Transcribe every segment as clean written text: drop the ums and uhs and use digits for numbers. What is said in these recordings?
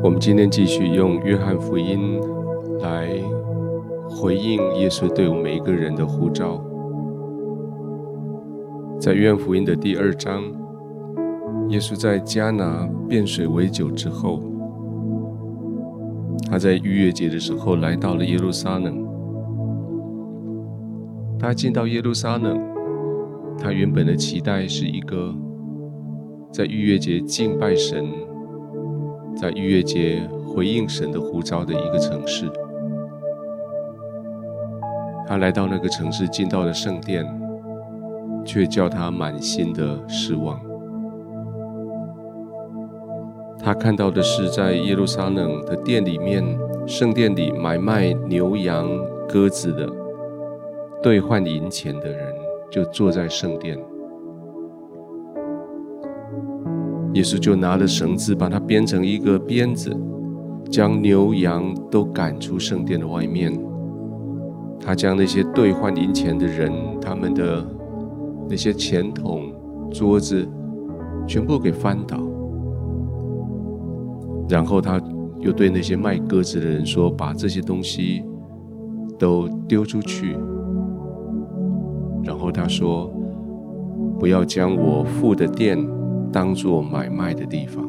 我们今天继续用约翰福音来回应耶稣对我们每一个人的呼召。在约翰福音的第2章，耶稣在迦拿变水为酒之后，他在逾越节的时候来到了耶路撒冷。他进到耶路撒冷，他原本的期待是一个在逾越节敬拜神，在逾越节回应神的呼召的一个城市。他来到那个城市，进到了圣殿，却叫他满心的失望。他看到的是在耶路撒冷的殿里面，圣殿里买卖牛羊鸽子的，兑换银钱的人，就坐在圣殿。耶稣就拿了绳子，把它编成一个鞭子，将牛羊都赶出圣殿的外面。他将那些兑换银钱的人，他们的那些钱桶、桌子，全部给翻倒。然后他又对那些卖鸽子的人说，把这些东西都丢出去。然后他说，不要将我父的殿当作买卖的地方。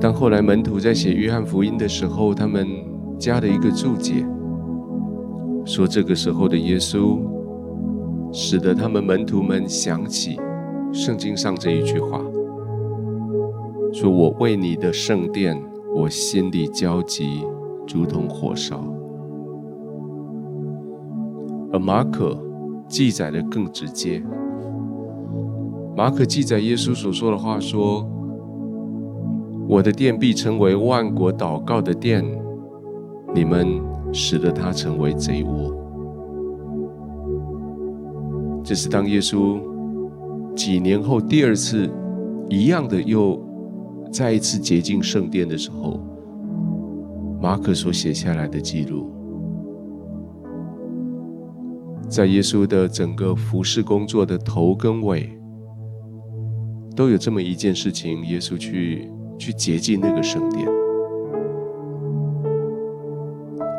当后来门徒在写约翰福音的时候，他们加了一个注解，说这个时候的耶稣使得他们门徒们想起圣经上这一句话，说我为你的圣殿，我心里焦急，如同火烧。而马可记载的更直接，马可记载耶稣所说的话，说我的殿必成为万国祷告的殿，你们使得它成为贼窝。这是当耶稣几年后第2次一样的又再一次洁净圣殿的时候，马可所写下来的记录。在耶稣的整个服事工作的头跟尾，都有这么一件事情，耶稣去洁净那个圣殿。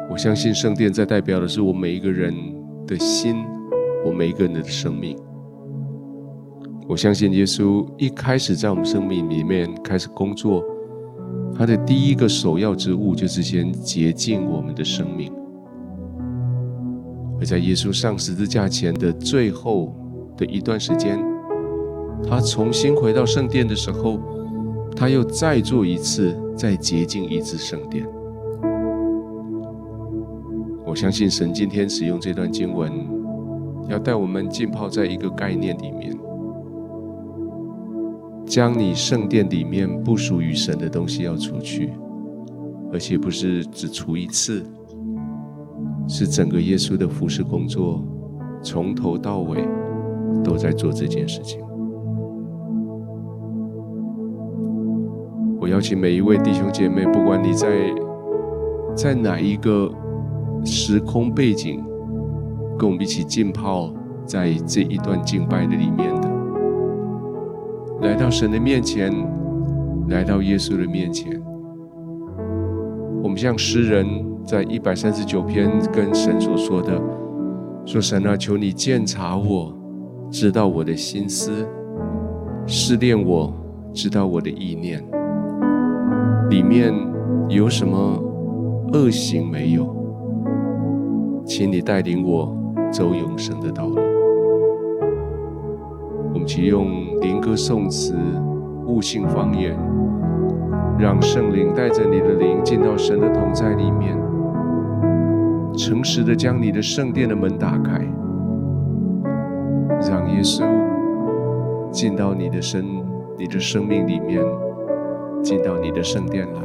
我相信圣殿在代表的是我每一个人的心，我每一个人的生命。我相信耶稣一开始在我们生命里面开始工作，他的第一个首要之务就是先洁净我们的生命。而在耶稣上十字架前的最后的一段时间，他重新回到圣殿的时候，他又再做一次，再洁净一次圣殿。我相信神今天使用这段经文，要带我们浸泡在一个概念里面，将你圣殿里面不属于神的东西要除去，而且不是只除一次，是整个耶稣的服事工作从头到尾都在做这件事情。我邀请每一位弟兄姐妹，不管你在哪一个时空背景，跟我们一起浸泡在这一段敬拜的里面的，来到神的面前，来到耶稣的面前，我们像诗人在139篇跟神所说的，说神啊，求你鉴察我，知道我的心思，试炼我，知道我的意念，里面有什么恶行没有，请你带领我走永生的道路。我们去用灵歌颂词、悟性方言，让圣灵带着你的灵进到神的同在里面，诚实的将你的圣殿的门打开，让耶稣进到你的生命里面，进到你的圣殿来。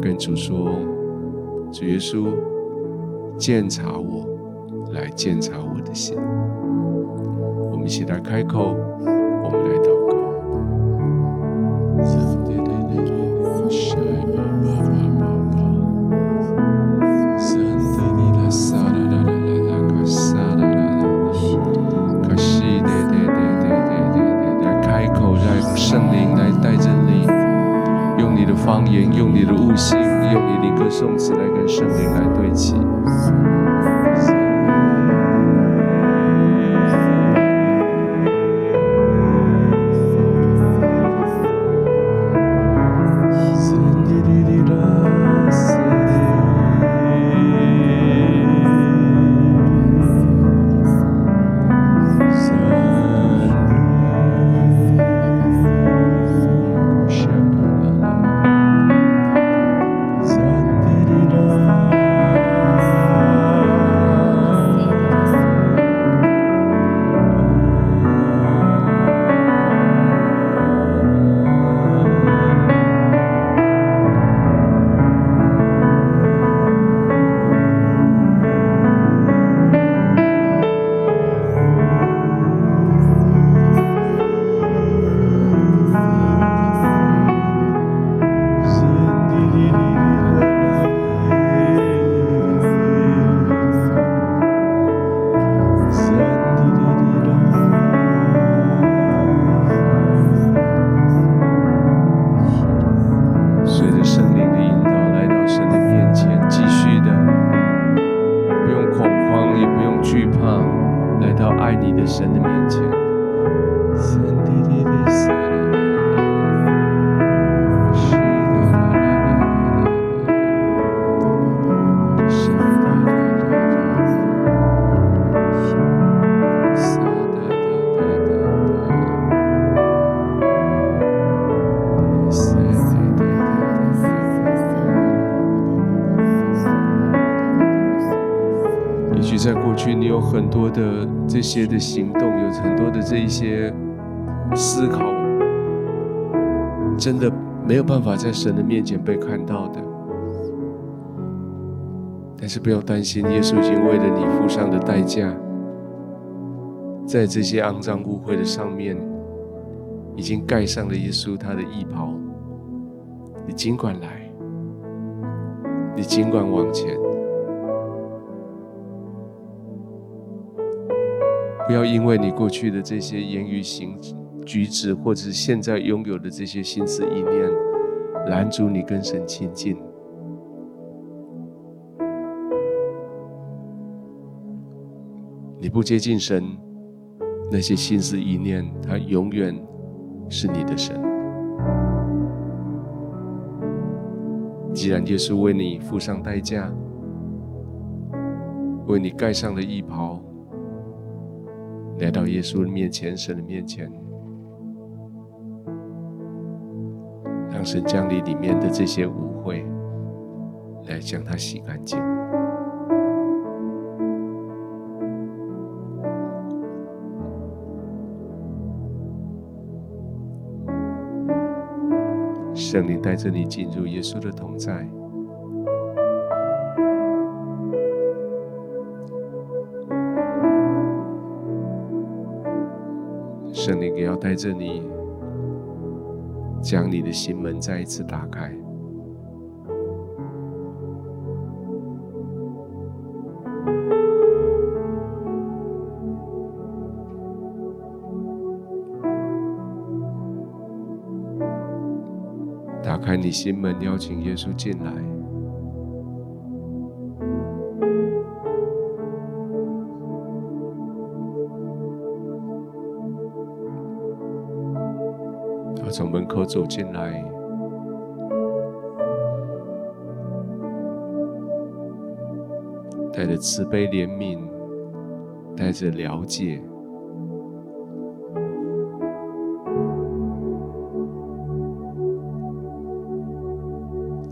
跟主说，主耶稣，鉴察我，来鉴察我的心。我们一起来开口，我们来祷告。开方言，用你的悟性，用你的歌颂词来跟圣灵来对齐。很多的这些的行动，有很多的这一些思考，真的没有办法在神的面前被看到的。但是不要担心，耶稣已经为了你付上的代价，在这些肮脏污秽的上面，已经盖上了耶稣他的衣袍。你尽管来，你尽管往前。不要因为你过去的这些言语、行举止，或者现在拥有的这些心思意念，拦阻你跟神亲近。你不接近神，那些心思意念，它永远是你的神。既然耶稣为你付上代价，为你盖上了衣袍，来到耶稣的面前，神的面前，让神将你里面的这些污秽来将它洗干净。圣灵带着你进入耶稣的同在，圣灵也要带着你，将你的心门再一次打开。打开你心门，邀请耶稣进来。从门口走进来，带着慈悲怜悯，带着了解，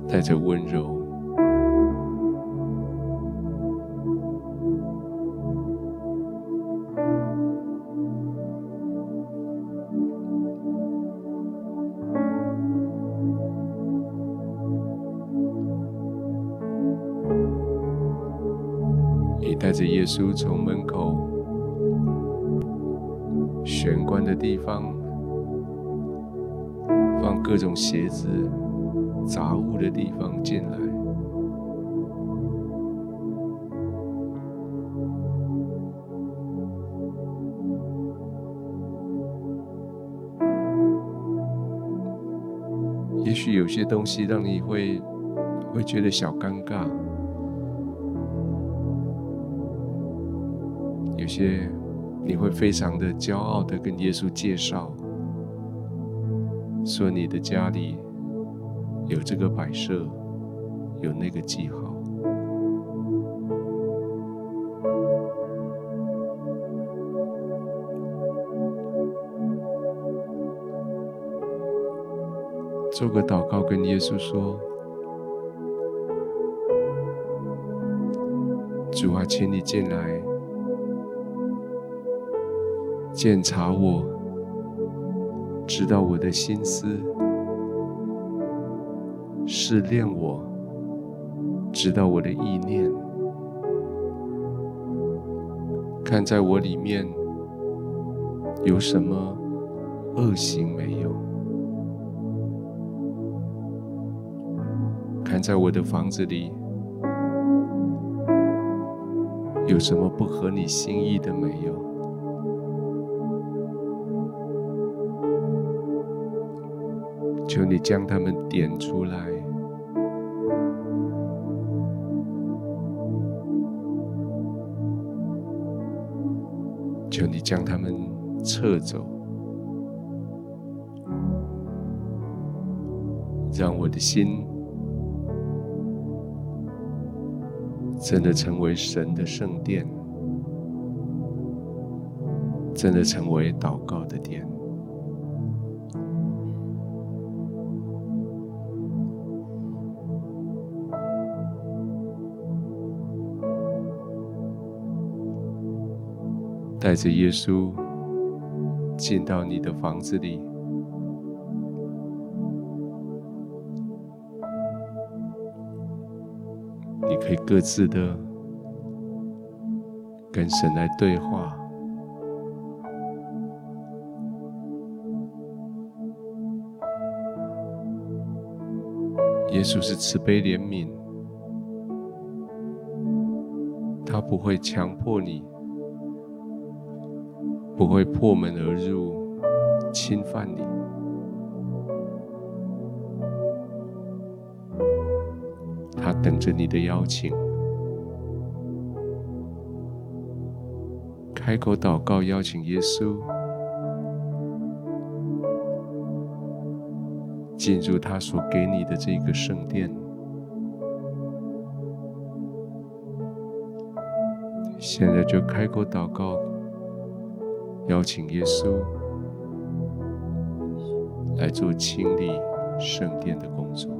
带着温柔，耶稣从门口玄关的地方放各种鞋子杂物的地方进来，也许有些东西让你会觉得小尴尬，有些你会非常的骄傲的跟耶稣介绍，说你的家里有这个摆设，有那个记号。做个祷告，跟耶稣说：主啊，请你进来，鉴察我，知道我的心思，试炼我，知道我的意念，看在我里面有什么恶行没有，看在我的房子里有什么不合你心意的没有。求你将他们点出来，求你将他们撤走，让我的心真的成为神的圣殿，真的成为祷告的殿。带着耶稣进到你的房子里，你可以各自的跟神来对话，耶稣是慈悲怜悯，他不会强迫你，不会破门而入侵犯你，他等着你的邀请。开口祷告，邀请耶稣进入他所给你的这个圣殿，现在就开口祷告，邀请耶稣来做清理圣殿的工作。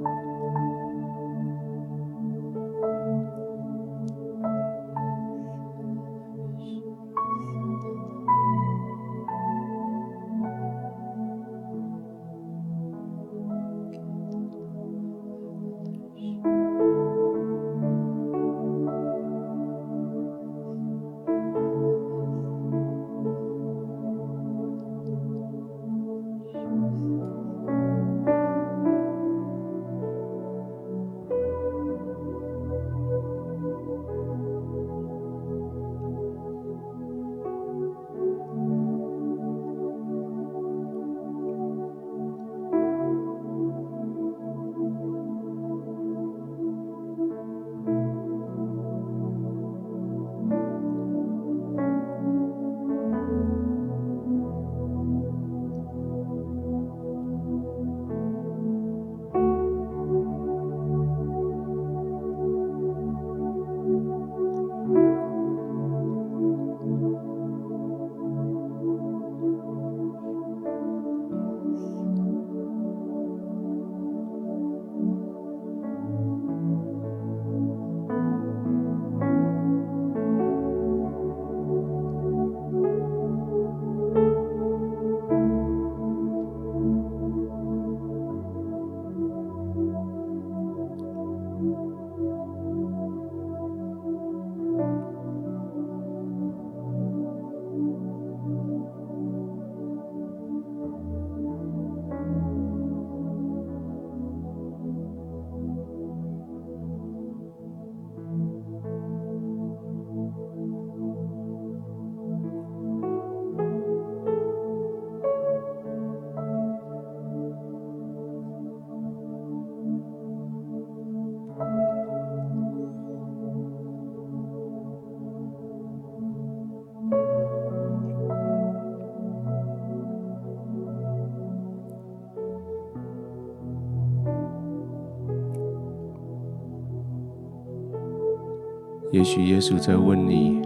也许耶稣在问你，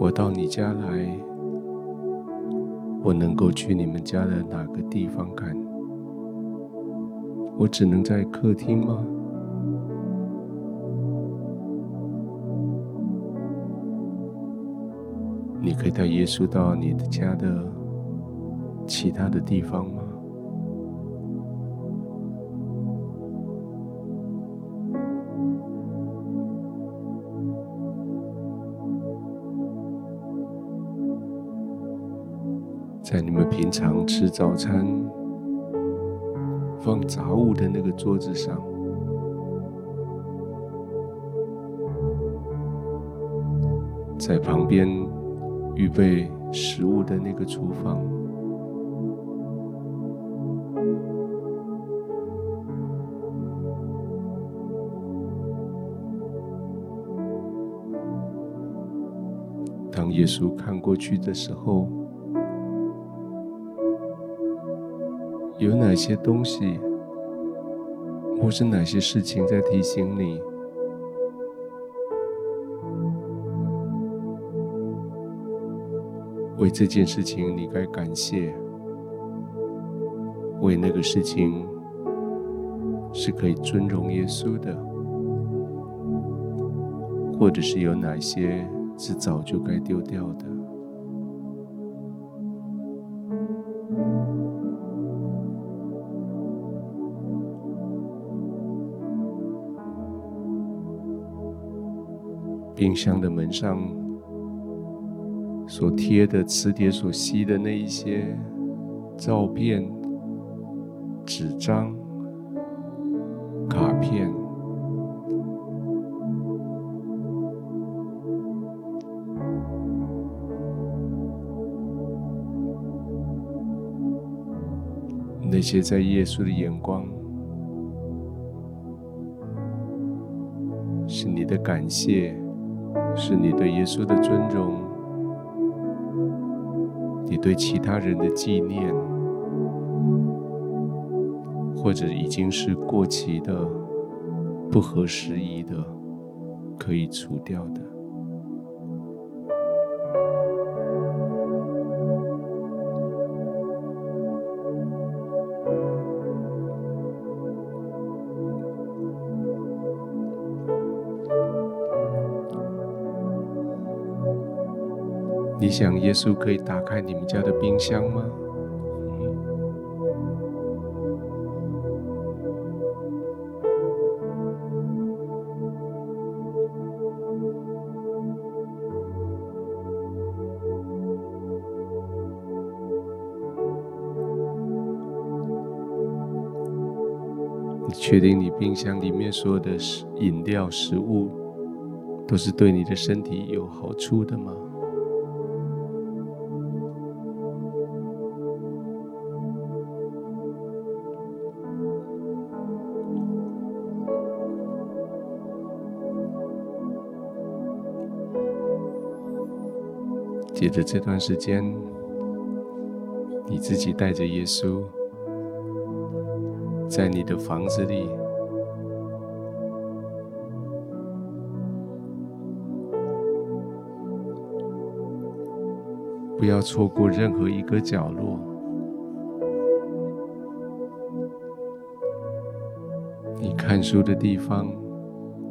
我到你家来，我能够去你们家的哪个地方看？我只能在客厅吗？你可以带耶稣到你的家的其他的地方吗？在你们平常吃早餐放杂物的那个桌子上，在旁边预备食物的那个厨房，当耶稣看过去的时候，有哪些东西，或是哪些事情在提醒你？为这件事情你该感谢，为那个事情是可以尊荣耶稣的，或者是有哪些是早就该丢掉的。冰箱的门上所贴的磁铁所吸的那一些照片、纸张、卡片，那些在耶稣的眼光是你的感谢，是你对耶稣的尊荣，你对其他人的纪念，或者已经是过期的、不合时宜的、可以除掉的。你想耶稣可以打开你们家的冰箱吗？你确定你冰箱里面所有的饮料、食物都是对你的身体有好处的吗？借着这段时间，你自己带着耶稣，在你的房子里，不要错过任何一个角落。你看书的地方，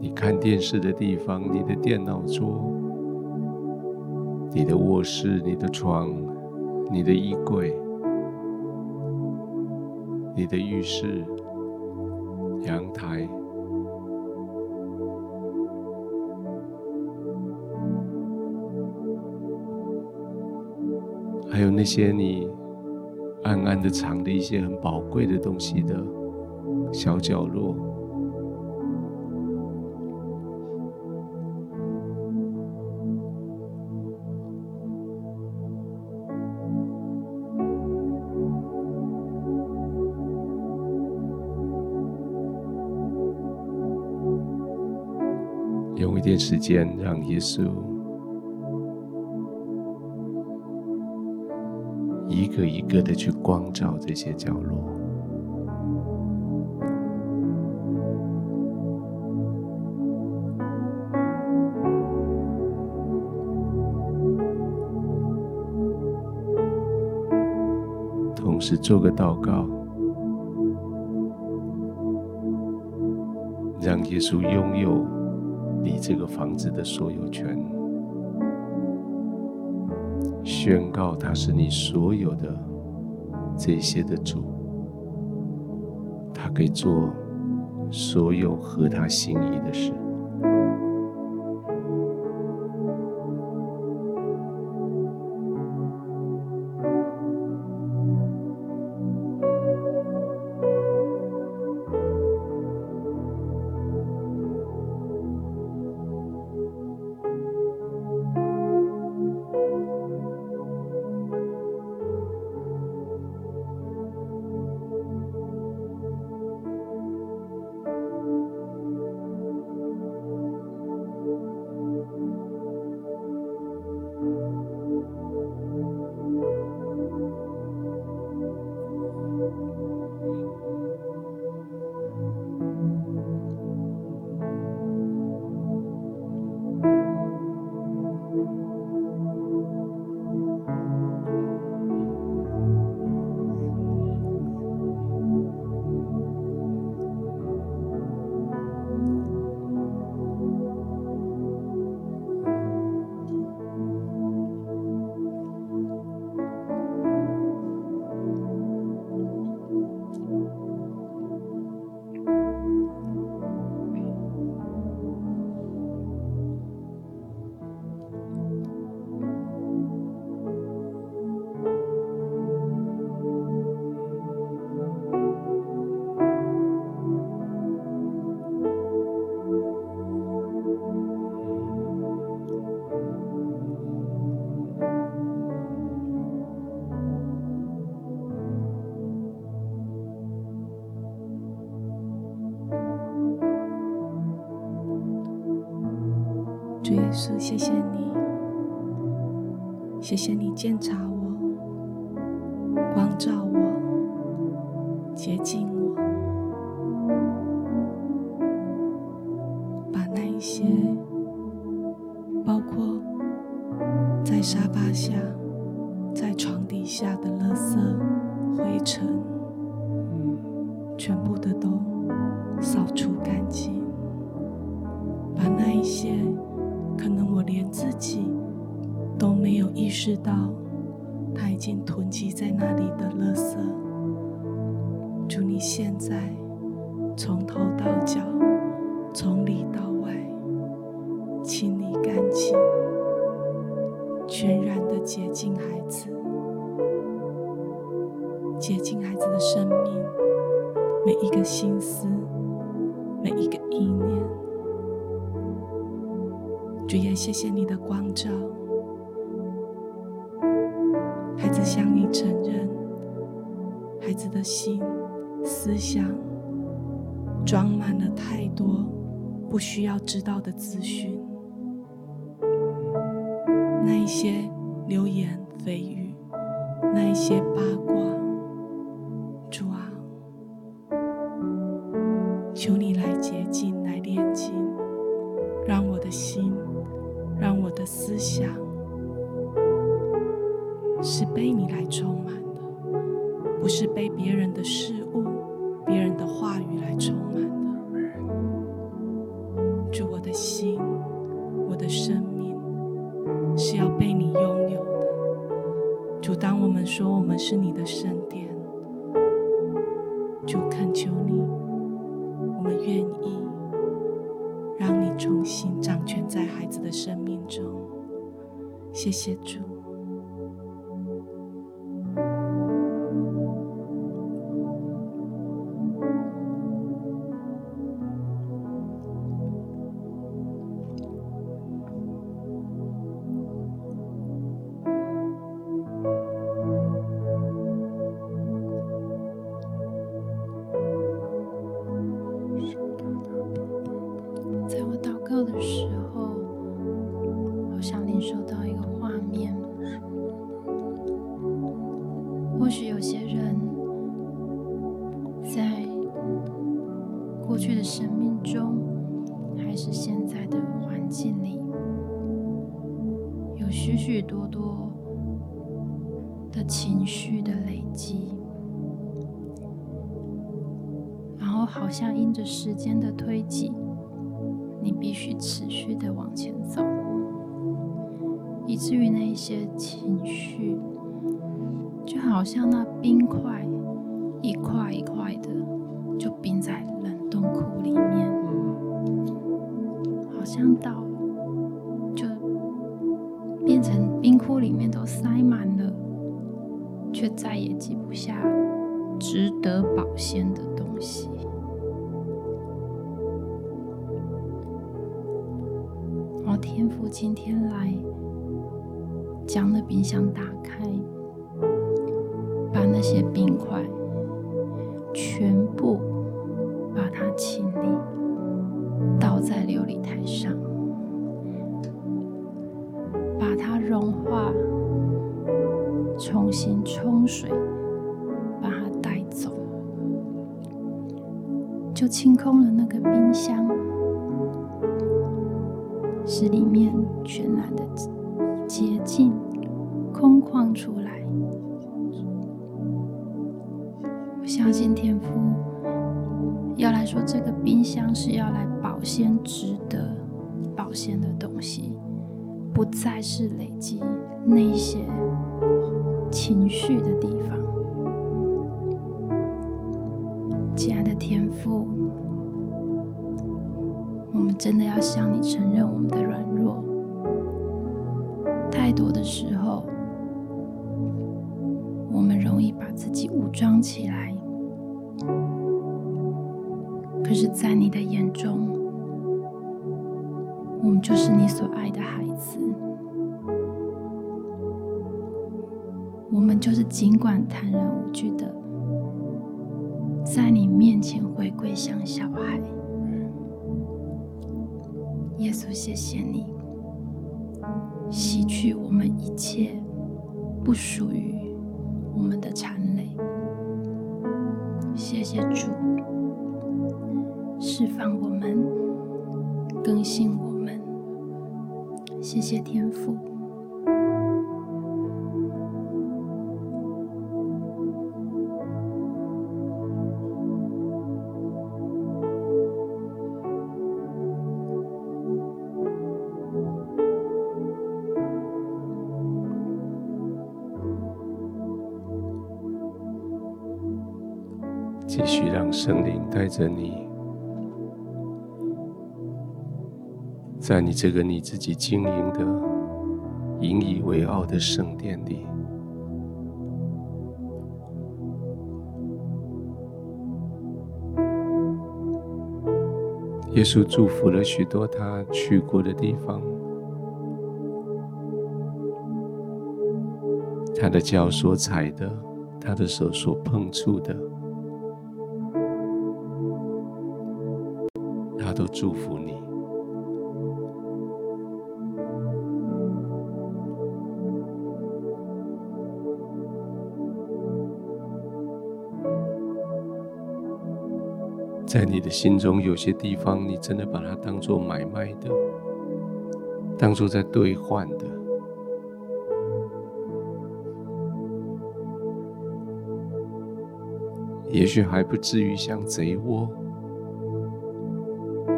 你看电视的地方，你的电脑桌，你的卧室，你的床，你的衣柜，你的浴室，阳台，还有那些你暗暗的藏的一些很宝贵的东西的小角落。用一点时间让耶稣一个一个的去光照这些角落，同时做个祷告，让耶稣拥有你这个房子的所有权，宣告他是你所有的这些的主，他可以做所有合他心意的事。主耶稣，谢谢你，谢谢你鉴察我，光照我，洁净我，把那一些包括在沙发下、在床底下的垃圾、灰尘，全部的都扫除干净，把那一些可能我连自己都没有意识到它已经囤积在那里的垃圾，主，你现在从头到脚，从里到外清理干净，全然的洁净孩子，洁净孩子的生命，每一个心思，每一个意念。主耶，谢谢你的光照，孩子向你承认，孩子的心思想装满了太多不需要知道的资讯，那一些流言蜚语，那一些八卦，主啊，求你来洁净，来炼净，让我的心，让我的思想是被你来充满的，不是被别人的事物、别人的话语来充满的。主，我的心、我的生命是要被你拥有的。主，当我们说我们是你的圣殿，主，恳求你，我们愿意让你重新掌权在孩子的生命中。谢谢主。许许多多的情绪的累积，好像因着时间的推挤，你必须持续的往前走，以至于那一些情绪就好像那冰块一块一块的就冰在冷冻库里面，好像到就变成冰库里面都塞满了，却再也挤不下值得保鲜的东西。然后天父今天来将那冰箱打开，把那些冰块全部把它清理，倒在琉璃台上，把它融化，重新冲水，把它带走，就清空了那个冰箱，使里面全然的洁净、空旷出来。我相信天父要来说，这个冰箱是要来保鲜值得保鲜的东西，不再是累积那些情绪的地方。亲爱的天父，我们真的要向你承认我们的软弱。太多的时候，我们容易把自己武装起来，可是在你的眼中，我们就是你所爱的孩子。我们就是尽管坦然无惧的在你面前回归像小孩。耶稣，谢谢你洗去我们一切不属于我们的残累，谢谢主释放我们，更新我们，谢谢天父。继续让圣灵带着你，在你这个你自己经营的引以为傲的圣殿里，耶稣祝福了许多他去过的地方，他的脚所踩的，他的手所碰触的，他都祝福你。在你的心中，有些地方你真的把它当作买卖的，当作在兑换的。也许还不至于像贼窝，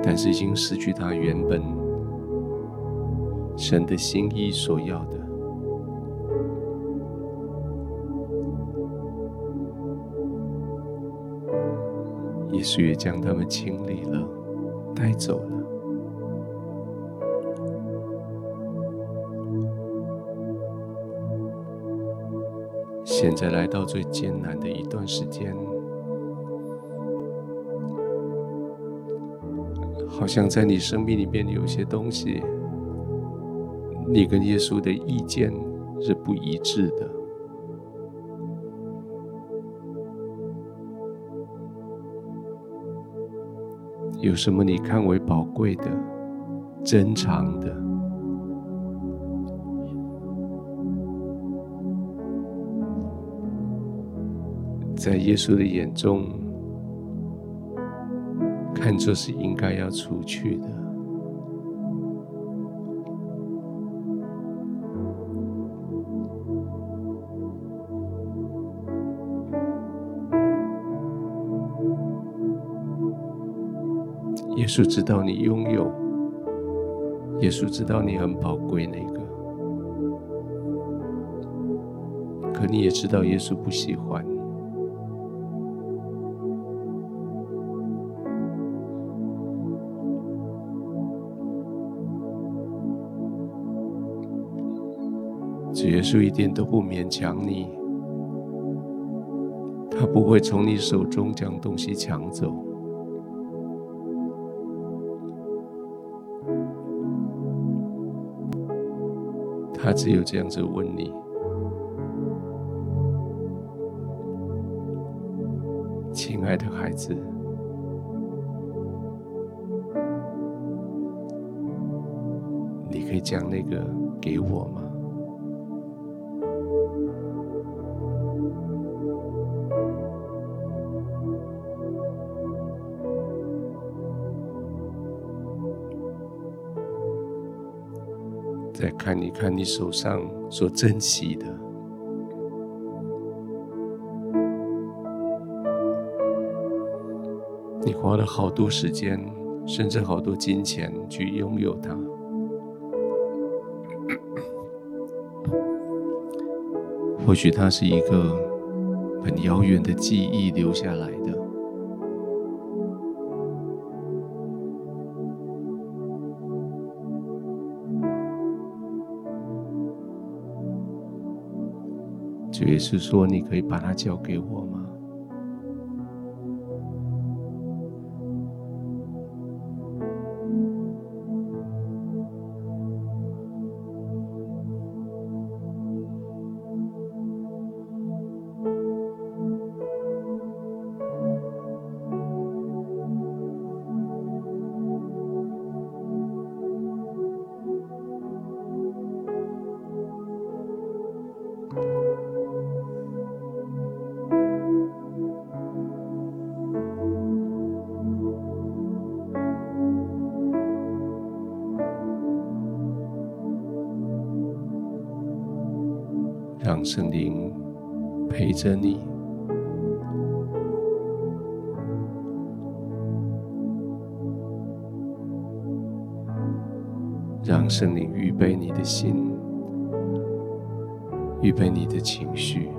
但是已经失去他原本神的心意所要的。耶稣也将他们清理了，带走了。现在来到最艰难的一段时间，好像在你生命里面有些东西，你跟耶稣的意见是不一致的。有什么你看为宝贵的、珍藏的，在耶稣的眼中看作是应该要除去的，耶稣知道你拥有，耶稣知道你很宝贵那个，可你也知道耶稣不喜欢。耶稣一点都不勉强你，他不会从你手中将东西抢走。他只有这样子问你：亲爱的孩子，你可以将那个给我吗？再看一看你手上所珍惜的，你花了好多时间，甚至好多金钱去拥有它，或许它是一个很遥远的记忆留下来的。主耶稣说：“你可以把它交给我吗？”让圣灵陪着你，让圣灵预备你的心，预备你的情绪。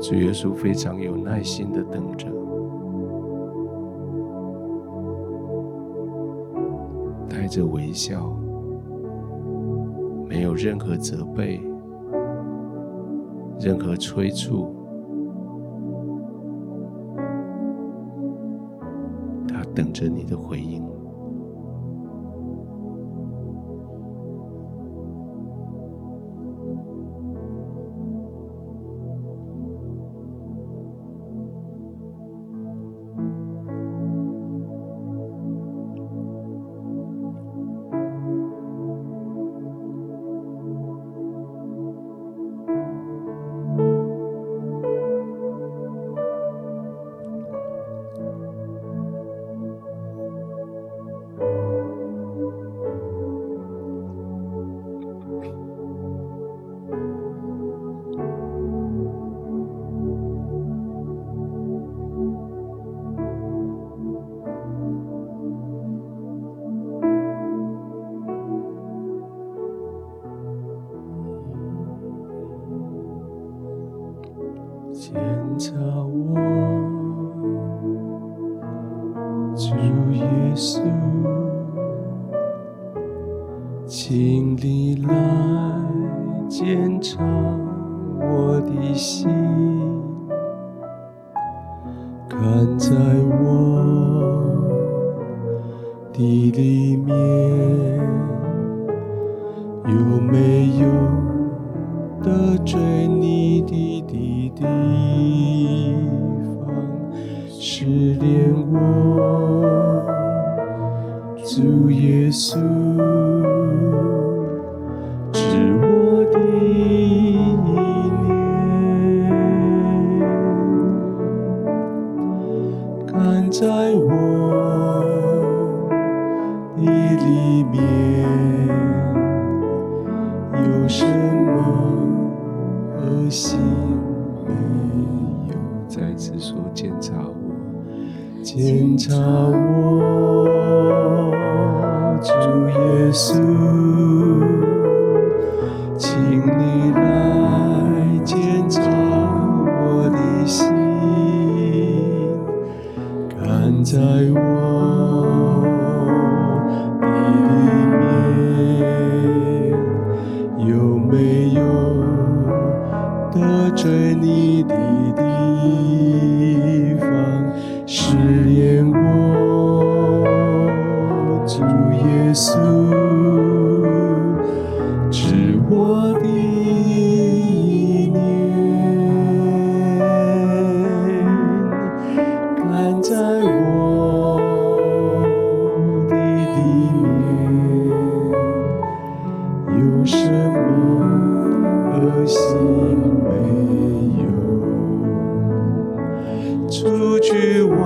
主耶稣非常有耐心地等着，带着微笑，没有任何责备，任何催促，他等着你的回应。有心没有，再次说检查我，检查我，主耶稣，请你来检查我的心，看在我的里面有没有得罪你的地方，试验我，主耶稣，治我的意念，看在我的里面有什么恶行。除去我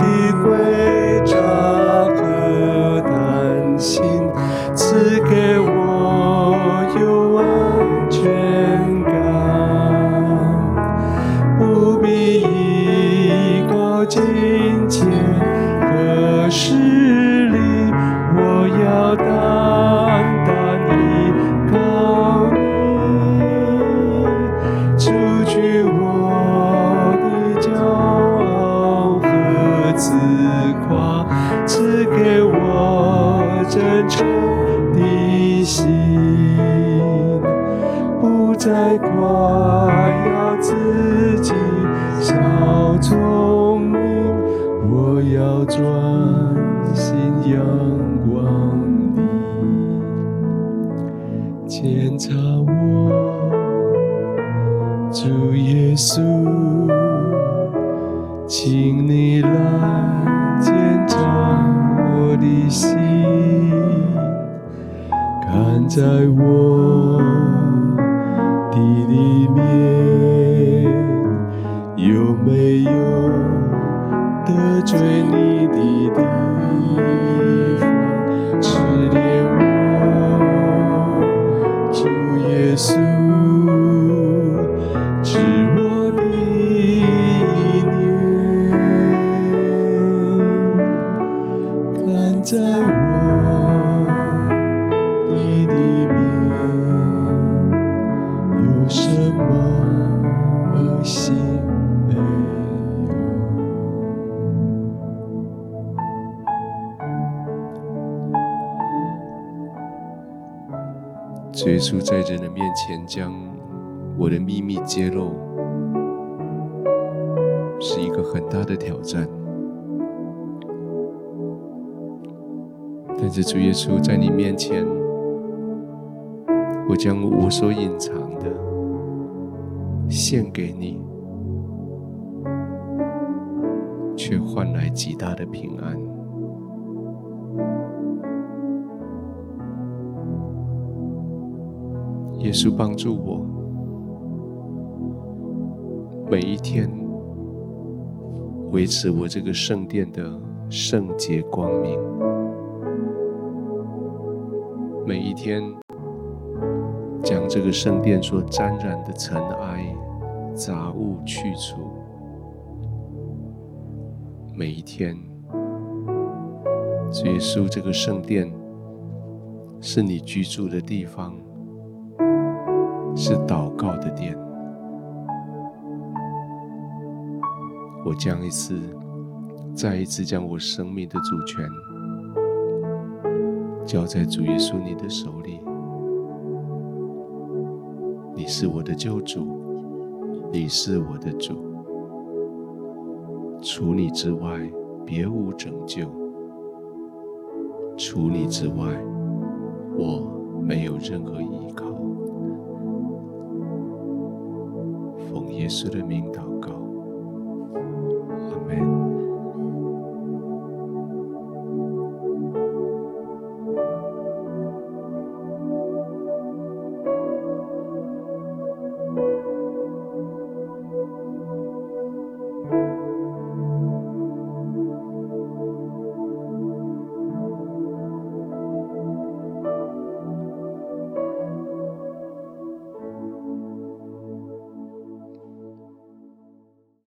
的诡诈和贪心，赐给我有安全感，不必依靠金钱和势力，我要单单依靠你，除去赐给我真诚的心，不再夸耀自己小聪明，我要专心仰望你，检查我，主耶稣，请你来检查我的心，看在我的里面有没有得罪你的地方，指点我，主耶稣。在我的里面有什么恶行没有？主耶稣在人的面前将我的秘密揭露，是一个很大的挑战。但是主耶稣在你面前，我将我所隐藏的献给你，却换来极大的平安。耶稣帮助我，每一天维持我这个圣殿的圣洁光明，每一天将这个圣殿所沾染的尘埃杂物去除，每一天主耶稣，这个圣殿是你居住的地方，是祷告的殿，我将一次再一次将我生命的主权交在主耶稣你的手里，你是我的救主，你是我的主，除你之外别无拯救，除你之外我没有任何依靠。奉耶稣的名祷告，阿们。